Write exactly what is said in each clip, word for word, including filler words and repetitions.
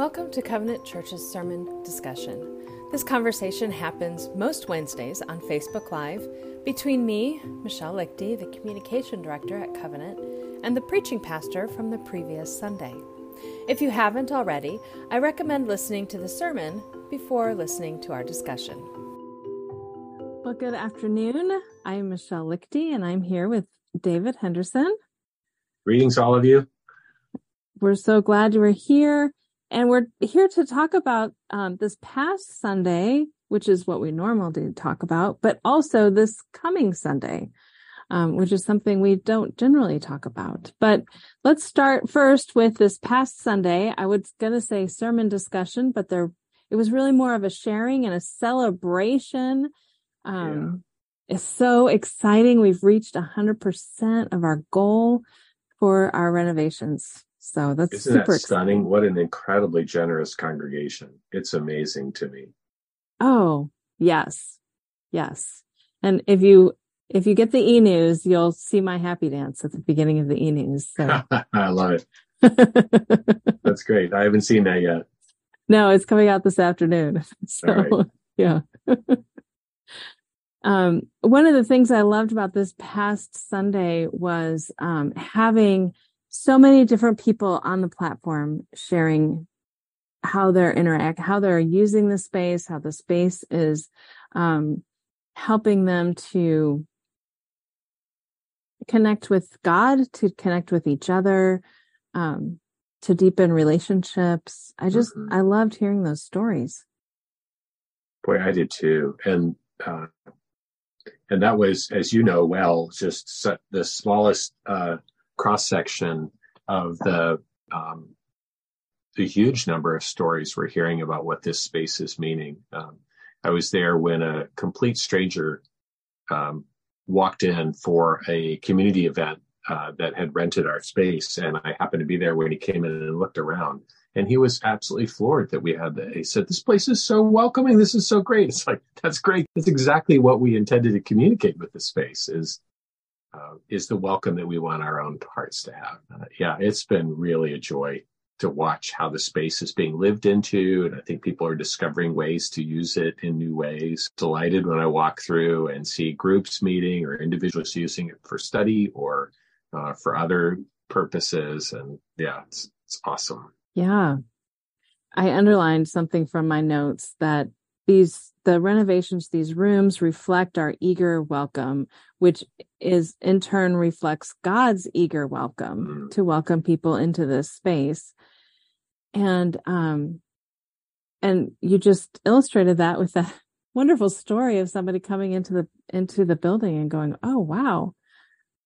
Welcome to Covenant Church's Sermon Discussion. This conversation happens most Wednesdays on Facebook Live between me, Michelle Lichty, the Communication Director at Covenant, and the preaching pastor from the previous Sunday. If you haven't already, I recommend listening to the sermon before listening to our discussion. Well, good afternoon. I'm Michelle Lichty, and I'm here with David Henderson. Greetings, all of you. We're so glad you were here. And we're here to talk about um, this past Sunday, which is what we normally talk about, but also this coming Sunday, um, which is something we don't generally talk about. But let's start first with this past Sunday. I was going to say sermon discussion, but there it was really more of a sharing and a celebration. Um, yeah. It's so exciting. We've reached one hundred percent of our goal for our renovations. So that's Isn't super that stunning? Exciting. What an incredibly generous congregation. It's amazing to me. Oh, yes. Yes. And if you if you get the e-news, you'll see my happy dance at the beginning of the e-news. So. I love it. That's great. I haven't seen that yet. No, it's coming out this afternoon. So, right. yeah. um, one of the things I loved about this past Sunday was um, having so many different people on the platform sharing how they're interact, how they're using the space, how the space is um, helping them to connect with God, to connect with each other, um, to deepen relationships. I just, mm-hmm. I loved hearing those stories. Boy, I did too. And, uh, and that was, as you know, well, just the smallest, uh, cross-section of the um, the huge number of stories we're hearing about what this space is meaning. Um, I was there when a complete stranger um, walked in for a community event uh, that had rented our space, and I happened to be there when he came in and looked around, and he was absolutely floored that we had that. He said, "This place is so welcoming. This is so great." It's like, that's great. That's exactly what we intended to communicate with the space is Uh, is the welcome that we want our own hearts to have. Uh, yeah, it's been really a joy to watch how the space is being lived into. And I think people are discovering ways to use it in new ways. Delighted when I walk through and see groups meeting or individuals using it for study or uh, for other purposes. And yeah, it's, it's awesome. Yeah. I underlined something from my notes that These the renovations, these rooms reflect our eager welcome, which is in turn reflects God's eager welcome to welcome people into this space. And um, and you just illustrated that with that wonderful story of somebody coming into the into the building and going, "Oh wow,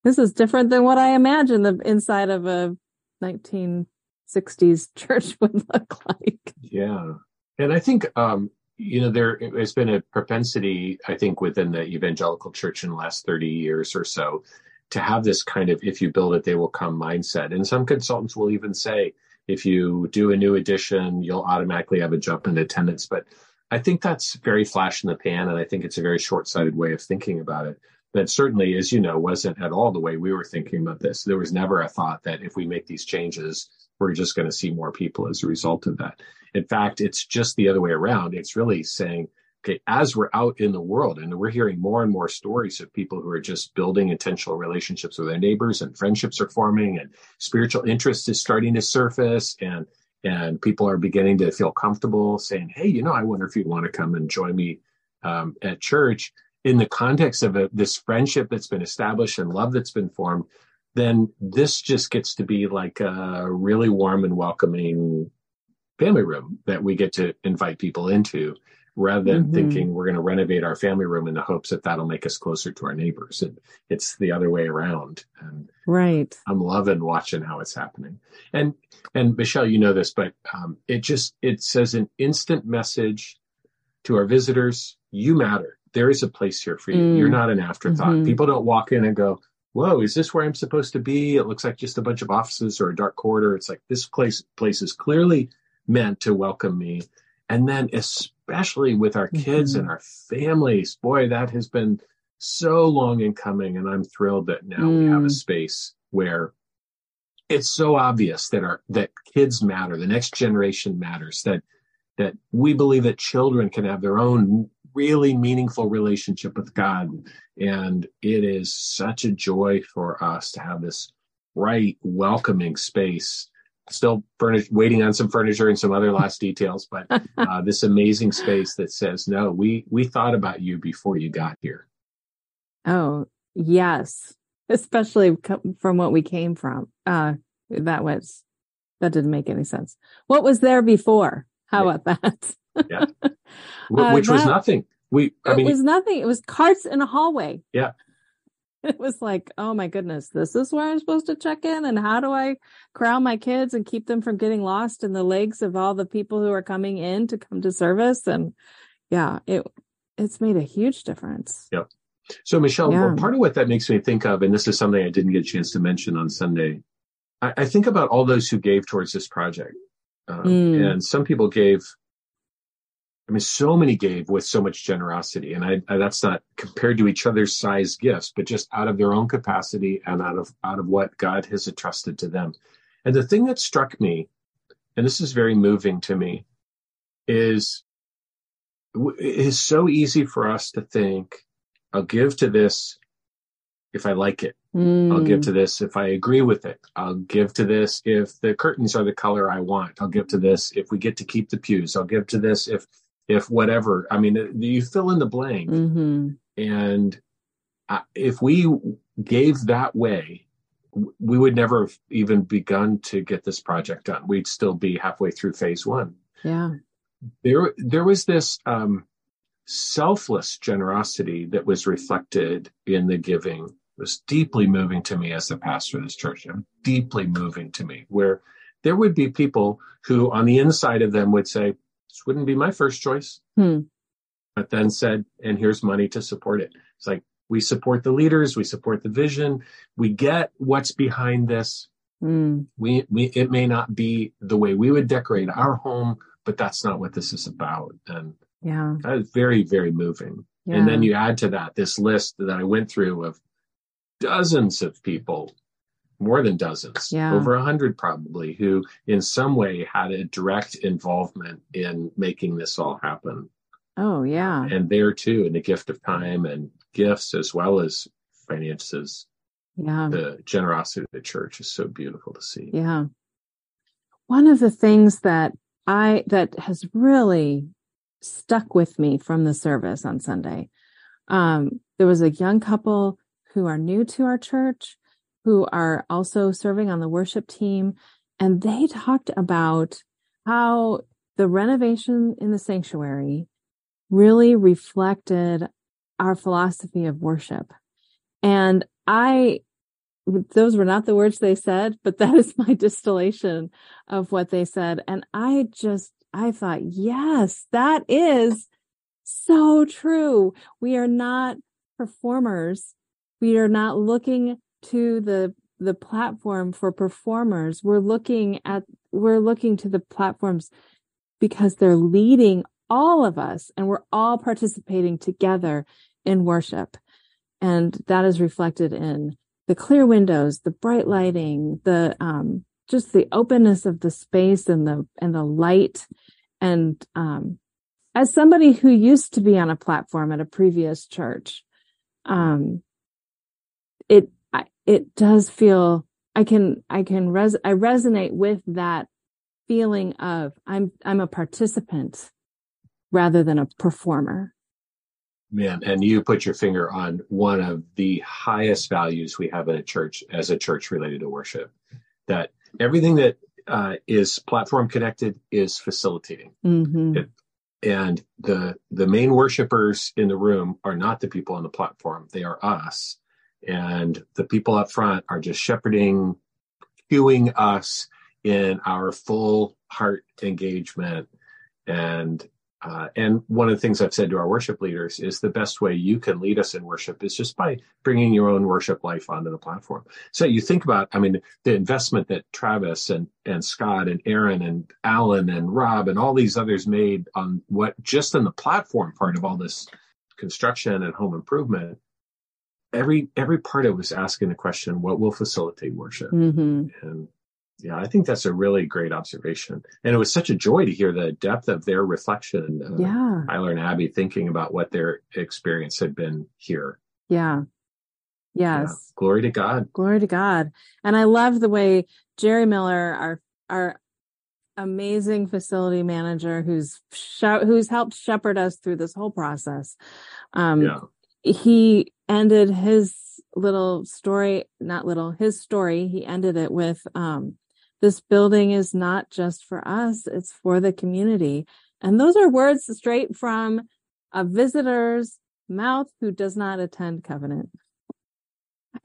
this is different than what I imagined the inside of a nineteen sixties church would look like." Yeah, and I think. Um, You know, there has been a propensity, I think, within the evangelical church in the last thirty years or so to have this kind of if you build it, they will come mindset. And some consultants will even say, if you do a new addition, you'll automatically have a jump in attendance. But I think that's very flash in the pan. And I think it's a very short-sighted way of thinking about it. That certainly, as you know, wasn't at all the way we were thinking about this. There was never a thought that if we make these changes, we're just going to see more people as a result of that. In fact, it's just the other way around. It's really saying, okay, as we're out in the world and we're hearing more and more stories of people who are just building intentional relationships with their neighbors and friendships are forming and spiritual interest is starting to surface and, and people are beginning to feel comfortable saying, hey, you know, I wonder if you'd want to come and join me um, at church in the context of a, this friendship that's been established and love that's been formed. Then this just gets to be like a really warm and welcoming family room that we get to invite people into rather than mm-hmm. thinking we're going to renovate our family room in the hopes that that'll make us closer to our neighbors. And it's the other way around. And right. I'm loving watching how it's happening. And, and Michelle, you know this, but um, it just, it says an instant message to our visitors. You matter. There is a place here for you. Mm. You're not an afterthought. Mm-hmm. People don't walk in and go, whoa, is this where I'm supposed to be? It looks like just a bunch of offices or a dark corridor. It's like this place place is clearly meant to welcome me. And then especially with our kids mm-hmm. and our families, boy, that has been so long in coming. And I'm thrilled that now mm. we have a space where it's so obvious that our that kids matter, the next generation matters, that that we believe that children can have their own really meaningful relationship with God. And it is such a joy for us to have this bright, welcoming space, still furnished, waiting on some furniture and some other last details, but uh, this amazing space that says, no, we we thought about you before you got here. Oh, yes. Especially from what we came from. Uh, that was, that didn't make any sense. What was there before? How yeah. about that? Yeah. Which uh, that, was nothing. We, I mean, it was nothing. It was carts in a hallway. Yeah. It was like, oh my goodness, this is where I'm supposed to check in. And how do I corral my kids and keep them from getting lost in the legs of all the people who are coming in to come to service? And yeah, it, it's made a huge difference. Yep. Yeah. So, Michelle, yeah. part of what that makes me think of, and this is something I didn't get a chance to mention on Sunday, I, I think about all those who gave towards this project. Um, mm. And some people gave, I mean, so many gave with so much generosity. And I, I, that's not compared to each other's size gifts, but just out of their own capacity and out of out of what God has entrusted to them. And the thing that struck me, and this is very moving to me, is it is so easy for us to think, I'll give to this if I like it. Mm. I'll give to this if I agree with it. I'll give to this if the curtains are the color I want. I'll give to this if we get to keep the pews. I'll give to this if if whatever. I mean, you fill in the blank. Mm-hmm. And I, if we gave that way, we would never have even begun to get this project done. We'd still be halfway through phase one. Yeah. There, there was this... Um, selfless generosity that was reflected in the giving. It was deeply moving to me as the pastor of this church. It was deeply moving to me, where there would be people who on the inside of them would say, this wouldn't be my first choice, hmm. but then said, and here's money to support it. It's like, we support the leaders, we support the vision, we get what's behind this. Hmm. We, we, it may not be the way we would decorate our home, but that's not what this is about. And yeah, that was very, very moving. Yeah. And then you add to that this list that I went through of dozens of people, more than dozens, yeah. over a hundred probably, who in some way had a direct involvement in making this all happen. Oh, yeah. And there too, in the gift of time and gifts as well as finances, yeah. the generosity of the church is so beautiful to see. Yeah. One of the things that I, that has really stuck with me from the service on Sunday. Um, there was a young couple who are new to our church, who are also serving on the worship team. And they talked about how the renovation in the sanctuary really reflected our philosophy of worship. And I, those were not the words they said, but that is my distillation of what they said. And I just, I thought, yes, that is so true. We are not performers. We are not looking to the the platform for performers. We're looking at we're looking to the platforms because they're leading all of us, and we're all participating together in worship. And that is reflected in the clear windows, the bright lighting, the um, just the openness of the space and the and the light. And um, as somebody who used to be on a platform at a previous church, um, it I, it does feel I can I can res I resonate with that feeling of I'm I'm a participant rather than a performer. Man, and you put your finger on one of the highest values we have in a church as a church related to worship. That everything that Uh, is platform connected is facilitating. Mm-hmm. It, and the the main worshipers in the room are not the people on the platform. They are us. And the people up front are just shepherding, cueing us in our full heart engagement. And uh, and one of the things I've said to our worship leaders is the best way you can lead us in worship is just by bringing your own worship life onto the platform. So you think about, I mean, the investment that Travis and, and Scott and Aaron and Alan and Rob and all these others made on what just in the platform part of all this construction and home improvement, every, every part of it was asking the question, what will facilitate worship? Mm-hmm. And Yeah, I think that's a really great observation. And it was such a joy to hear the depth of their reflection. Uh, yeah. Tyler and Abby thinking about what their experience had been here. Yeah. Yes. Yeah. Glory to God. Glory to God. And I love the way Jerry Miller, our our amazing facility manager who's sh- who's helped shepherd us through this whole process. Um, yeah. He ended his little story, not little, his story, he ended it with, um, this building is not just for us, it's for the community. And those are words straight from a visitor's mouth who does not attend Covenant.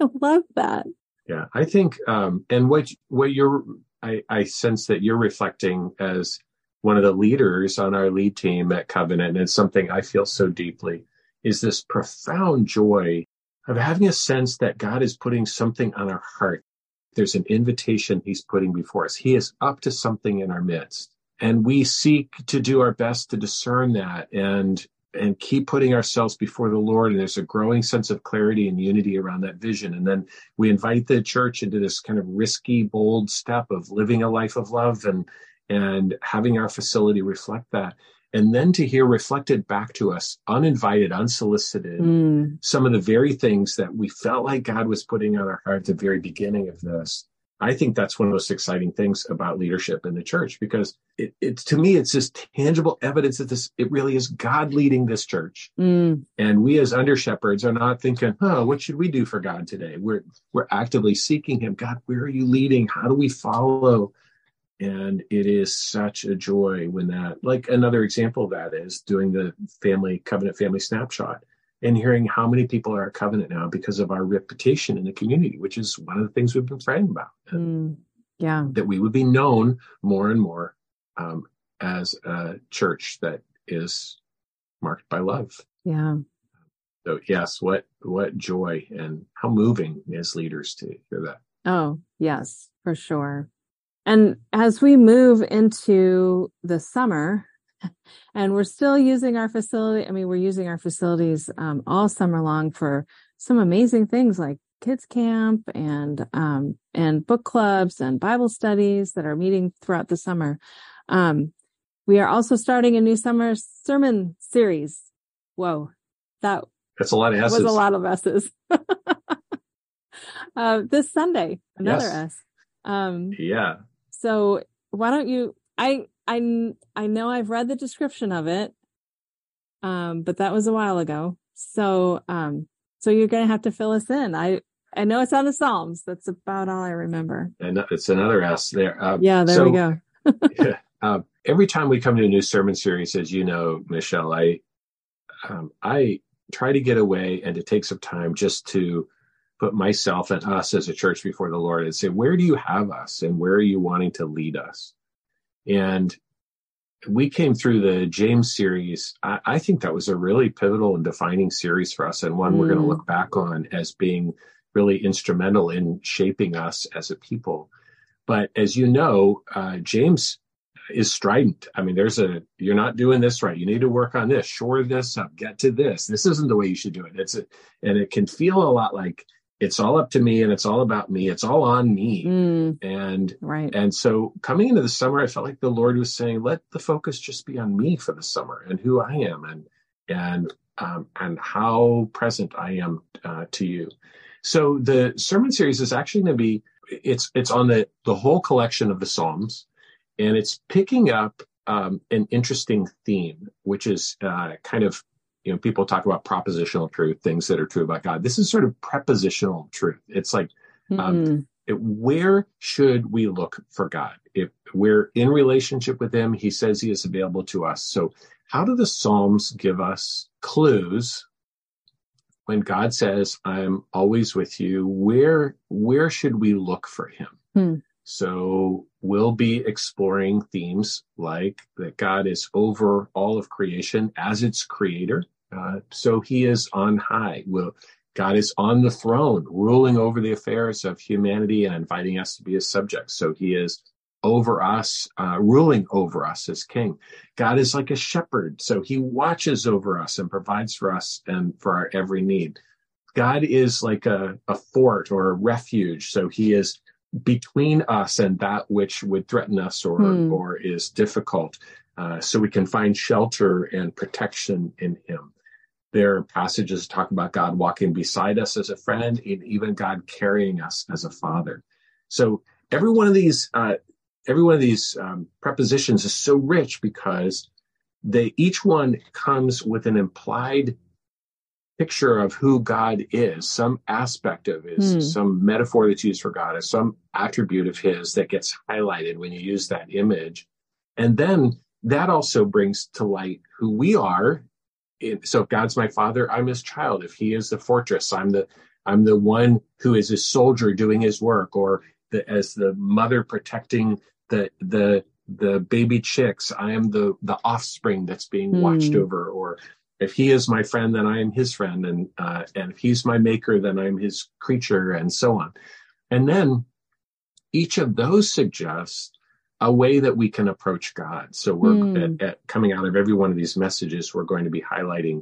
I love that. Yeah, I think, um, and what, what you're, I, I sense that you're reflecting as one of the leaders on our lead team at Covenant, and it's something I feel so deeply, is this profound joy of having a sense that God is putting something on our heart. There's an invitation he's putting before us. He is up to something in our midst, and we seek to do our best to discern that and and keep putting ourselves before the Lord. And there's a growing sense of clarity and unity around that vision. And then we invite the church into this kind of risky, bold step of living a life of love and, and having our facility reflect that. And then to hear reflected back to us, uninvited, unsolicited, mm. some of the very things that we felt like God was putting on our heart at the very beginning of this. I think that's one of the most exciting things about leadership in the church, because it, it's, to me, it's this tangible evidence that this, it really is God leading this church. Mm. And we as under shepherds are not thinking, oh, what should we do for God today? We're, we're actively seeking him. God, where are you leading? How do we follow? And it is such a joy when that, like another example of that is doing the family Covenant family snapshot and hearing how many people are at Covenant now because of our reputation in the community, which is one of the things we've been praying about. Mm, yeah. That we would be known more and more um, as a church that is marked by love. Yeah. So yes, what, what joy and how moving as leaders to hear that. Oh, yes, for sure. And as we move into the summer, and we're still using our facility, I mean, we're using our facilities um, all summer long for some amazing things like kids camp and um, and book clubs and Bible studies that are meeting throughout the summer. Um, we are also starting a new summer sermon series. Whoa, that that's a lot of S's. Was a lot of S's. uh, this Sunday, another yes. S. Um, yeah. So why don't you? I I I know I've read the description of it, um, but that was a while ago. So um, so you're going to have to fill us in. I I know it's on the Psalms. That's about all I remember. And it's another S there. Uh, yeah, there so, we go. yeah, uh, every time we come to a new sermon series, as you know, Michelle, I um, I try to get away and to take some time just to put myself and us as a church before the Lord and say, where do you have us and where are you wanting to lead us? And we came through the James series. I, I think that was a really pivotal and defining series for us, and one mm. we're going to look back on as being really instrumental in shaping us as a people. But as you know, uh, James is strident. I mean, there's a, you're not doing this right. You need to work on this, shore this up, get to this. This isn't the way you should do it. It's a, and it can feel a lot like, it's all up to me and it's all about me. It's all on me. Mm, and, right. and so coming into the summer, I felt like the Lord was saying, let the focus just be on me for the summer and who I am and, and, um, and how present I am uh, to you. So the sermon series is actually going to be, it's, it's on the, the whole collection of the Psalms, and it's picking up um, an interesting theme, which is uh, kind of, you know, people talk about propositional truth, things that are true about God. This is sort of prepositional truth. It's like, mm-hmm. um, it, where should we look for God? If we're in relationship with him, he says he is available to us. So how do the Psalms give us clues when God says, I'm always with you? Where, where should we look for him? Mm. So we'll be exploring themes like that God is over all of creation as its creator. Uh, so he is on high. We'll, God is on the throne, ruling over the affairs of humanity and inviting us to be his subjects. So he is over us, uh, ruling over us as king. God is like a shepherd. So he watches over us and provides for us and for our every need. God is like a, a fort or a refuge. So he is between us and that which would threaten us or, hmm. or is difficult, uh, so we can find shelter and protection in him. There are passages that talk about God walking beside us as a friend, and even God carrying us as a father. So every one of these, uh, every one of these um, prepositions is so rich because they each one comes with an implied picture of who God is, some aspect of his, mm. some metaphor that's used for God, or some attribute of his that gets highlighted when you use that image. And then that also brings to light who we are. So if God's my father, I'm his child. If he is the fortress, I'm the I'm the one who is a soldier doing his work, or the, as the mother protecting the the the baby chicks, I am the the offspring that's being watched mm. over. Or if he is my friend, then I am his friend, and uh, and if he's my maker, then I'm his creature, and so on. And then each of those suggests a way that we can approach God. So we're mm. at, at coming out of every one of these messages, we're going to be highlighting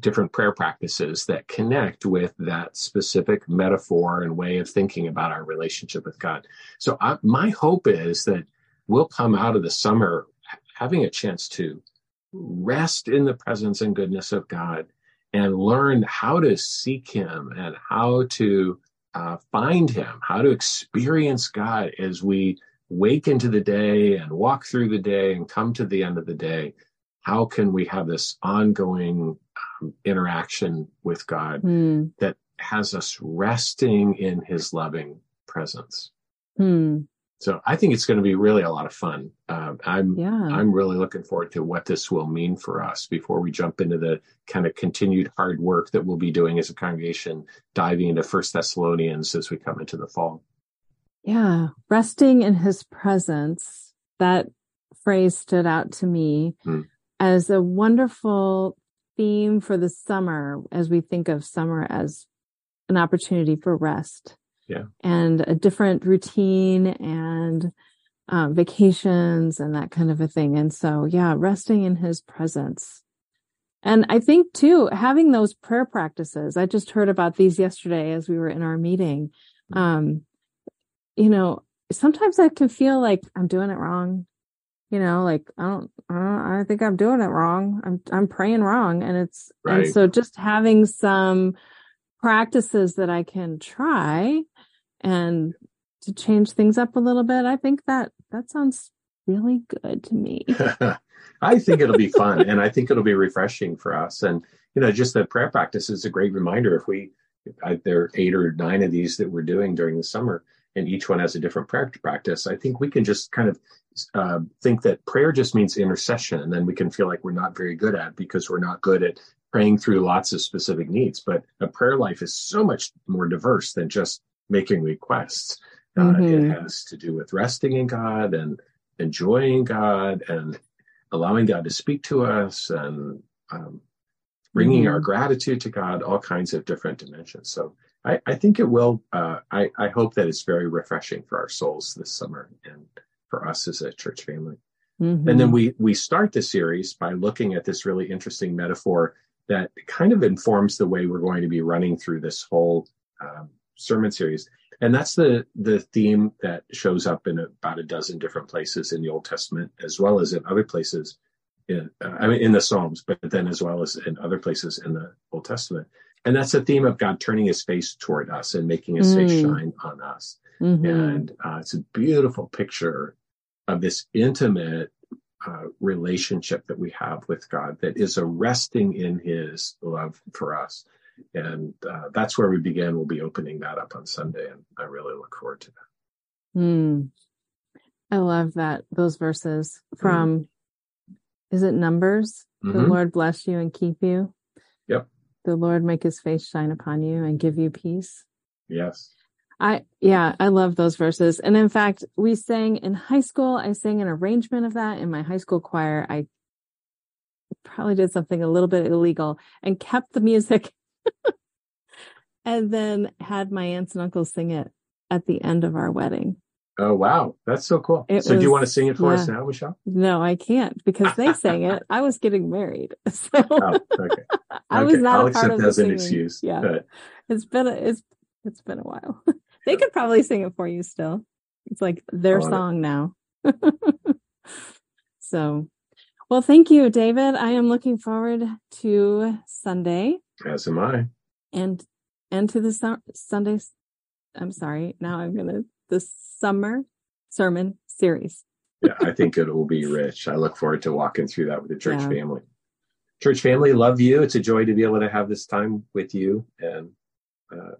different prayer practices that connect with that specific metaphor and way of thinking about our relationship with God. So I, my hope is that we'll come out of the summer having a chance to rest in the presence and goodness of God and learn how to seek him and how to uh, find him, how to experience God as we wake into the day and walk through the day and come to the end of the day. How can we have this ongoing um, interaction with God mm. that has us resting in his loving presence? Mm. So I think it's going to be really a lot of fun. Uh, I'm yeah. I'm really looking forward to what this will mean for us before we jump into the kind of continued hard work that we'll be doing as a congregation, diving into First Thessalonians as we come into the fall. Yeah, resting in his presence, that phrase stood out to me mm. as a wonderful theme for the summer, as we think of summer as an opportunity for rest yeah. and a different routine and um, vacations and that kind of a thing. And so, yeah, resting in his presence. And I think, too, having those prayer practices, I just heard about these yesterday as we were in our meeting. Um You know, sometimes I can feel like I'm doing it wrong. You know, like I don't, I, don't, I think I'm doing it wrong. I'm, I'm praying wrong, and it's right. And so just having some practices that I can try and to change things up a little bit. I think that that sounds really good to me. I think it'll be fun, and I think it'll be refreshing for us. And you know, just the prayer practice is a great reminder. If we, if there are eight or nine of these that we're doing during the summer, and each one has a different prayer practice, I think we can just kind of uh, think that prayer just means intercession, and then we can feel like we're not very good at it because we're not good at praying through lots of specific needs. But a prayer life is so much more diverse than just making requests. Uh, mm-hmm. It has to do with resting in God and enjoying God and allowing God to speak to us and um, bringing mm-hmm. our gratitude to God, all kinds of different dimensions. So I, I think it will, uh, I, I hope that it's very refreshing for our souls this summer and for us as a church family. Mm-hmm. And then we we start the series by looking at this really interesting metaphor that kind of informs the way we're going to be running through this whole um, sermon series. And that's the, the theme that shows up in about a dozen different places in the Old Testament, as well as in other places, in, uh, I mean, in the Psalms, but then as well as in other places in the Old Testament. And that's the theme of God turning his face toward us and making his mm. face shine on us. Mm-hmm. And uh, it's a beautiful picture of this intimate uh, relationship that we have with God that is a resting in his love for us. And uh, that's where we begin. We'll be opening that up on Sunday. And I really look forward to that. Mm. I love that. Those verses from, mm. is it Numbers? Mm-hmm. The Lord bless you and keep you. Yep. The Lord make his face shine upon you and give you peace. Yes. I, yeah, I love those verses. And in fact, we sang in high school, I sang an arrangement of that in my high school choir. I probably did something a little bit illegal and kept the music and then had my aunts and uncles sing it at the end of our wedding. Oh, wow. That's so cool. It so was, do you want to sing it for yeah. us now, Michelle? No, I can't because they sang it. I was getting married. So oh, okay. I okay. was not I'll a part of the singing. I'll accept that as an excuse. Yeah. It's been, a, it's, it's been a while. They could probably sing it for you still. It's like their All song right. now. So, well, thank you, David. I am looking forward to Sunday. As am I. And and to the su- Sunday. I'm sorry. Now I'm gonna the summer sermon series. Yeah, I think it will be rich. I look forward to walking through that with the church yeah. family. Church family, love you. It's a joy to be able to have this time with you, and uh,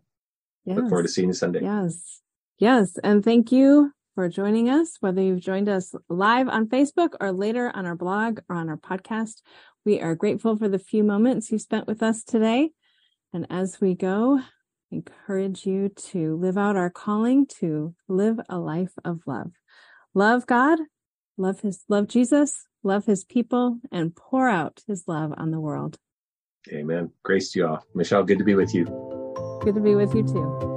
yes. look forward to seeing you Sunday. Yes, yes, and thank you for joining us. Whether you've joined us live on Facebook or later on our blog or on our podcast, we are grateful for the few moments you spent with us today. And as we go, I encourage you to live out our calling to live a life of love. Love God, love His, love Jesus, love His people, and pour out His love on the world. Amen. Grace to you all. Michelle, good to be with you. Good to be with you too.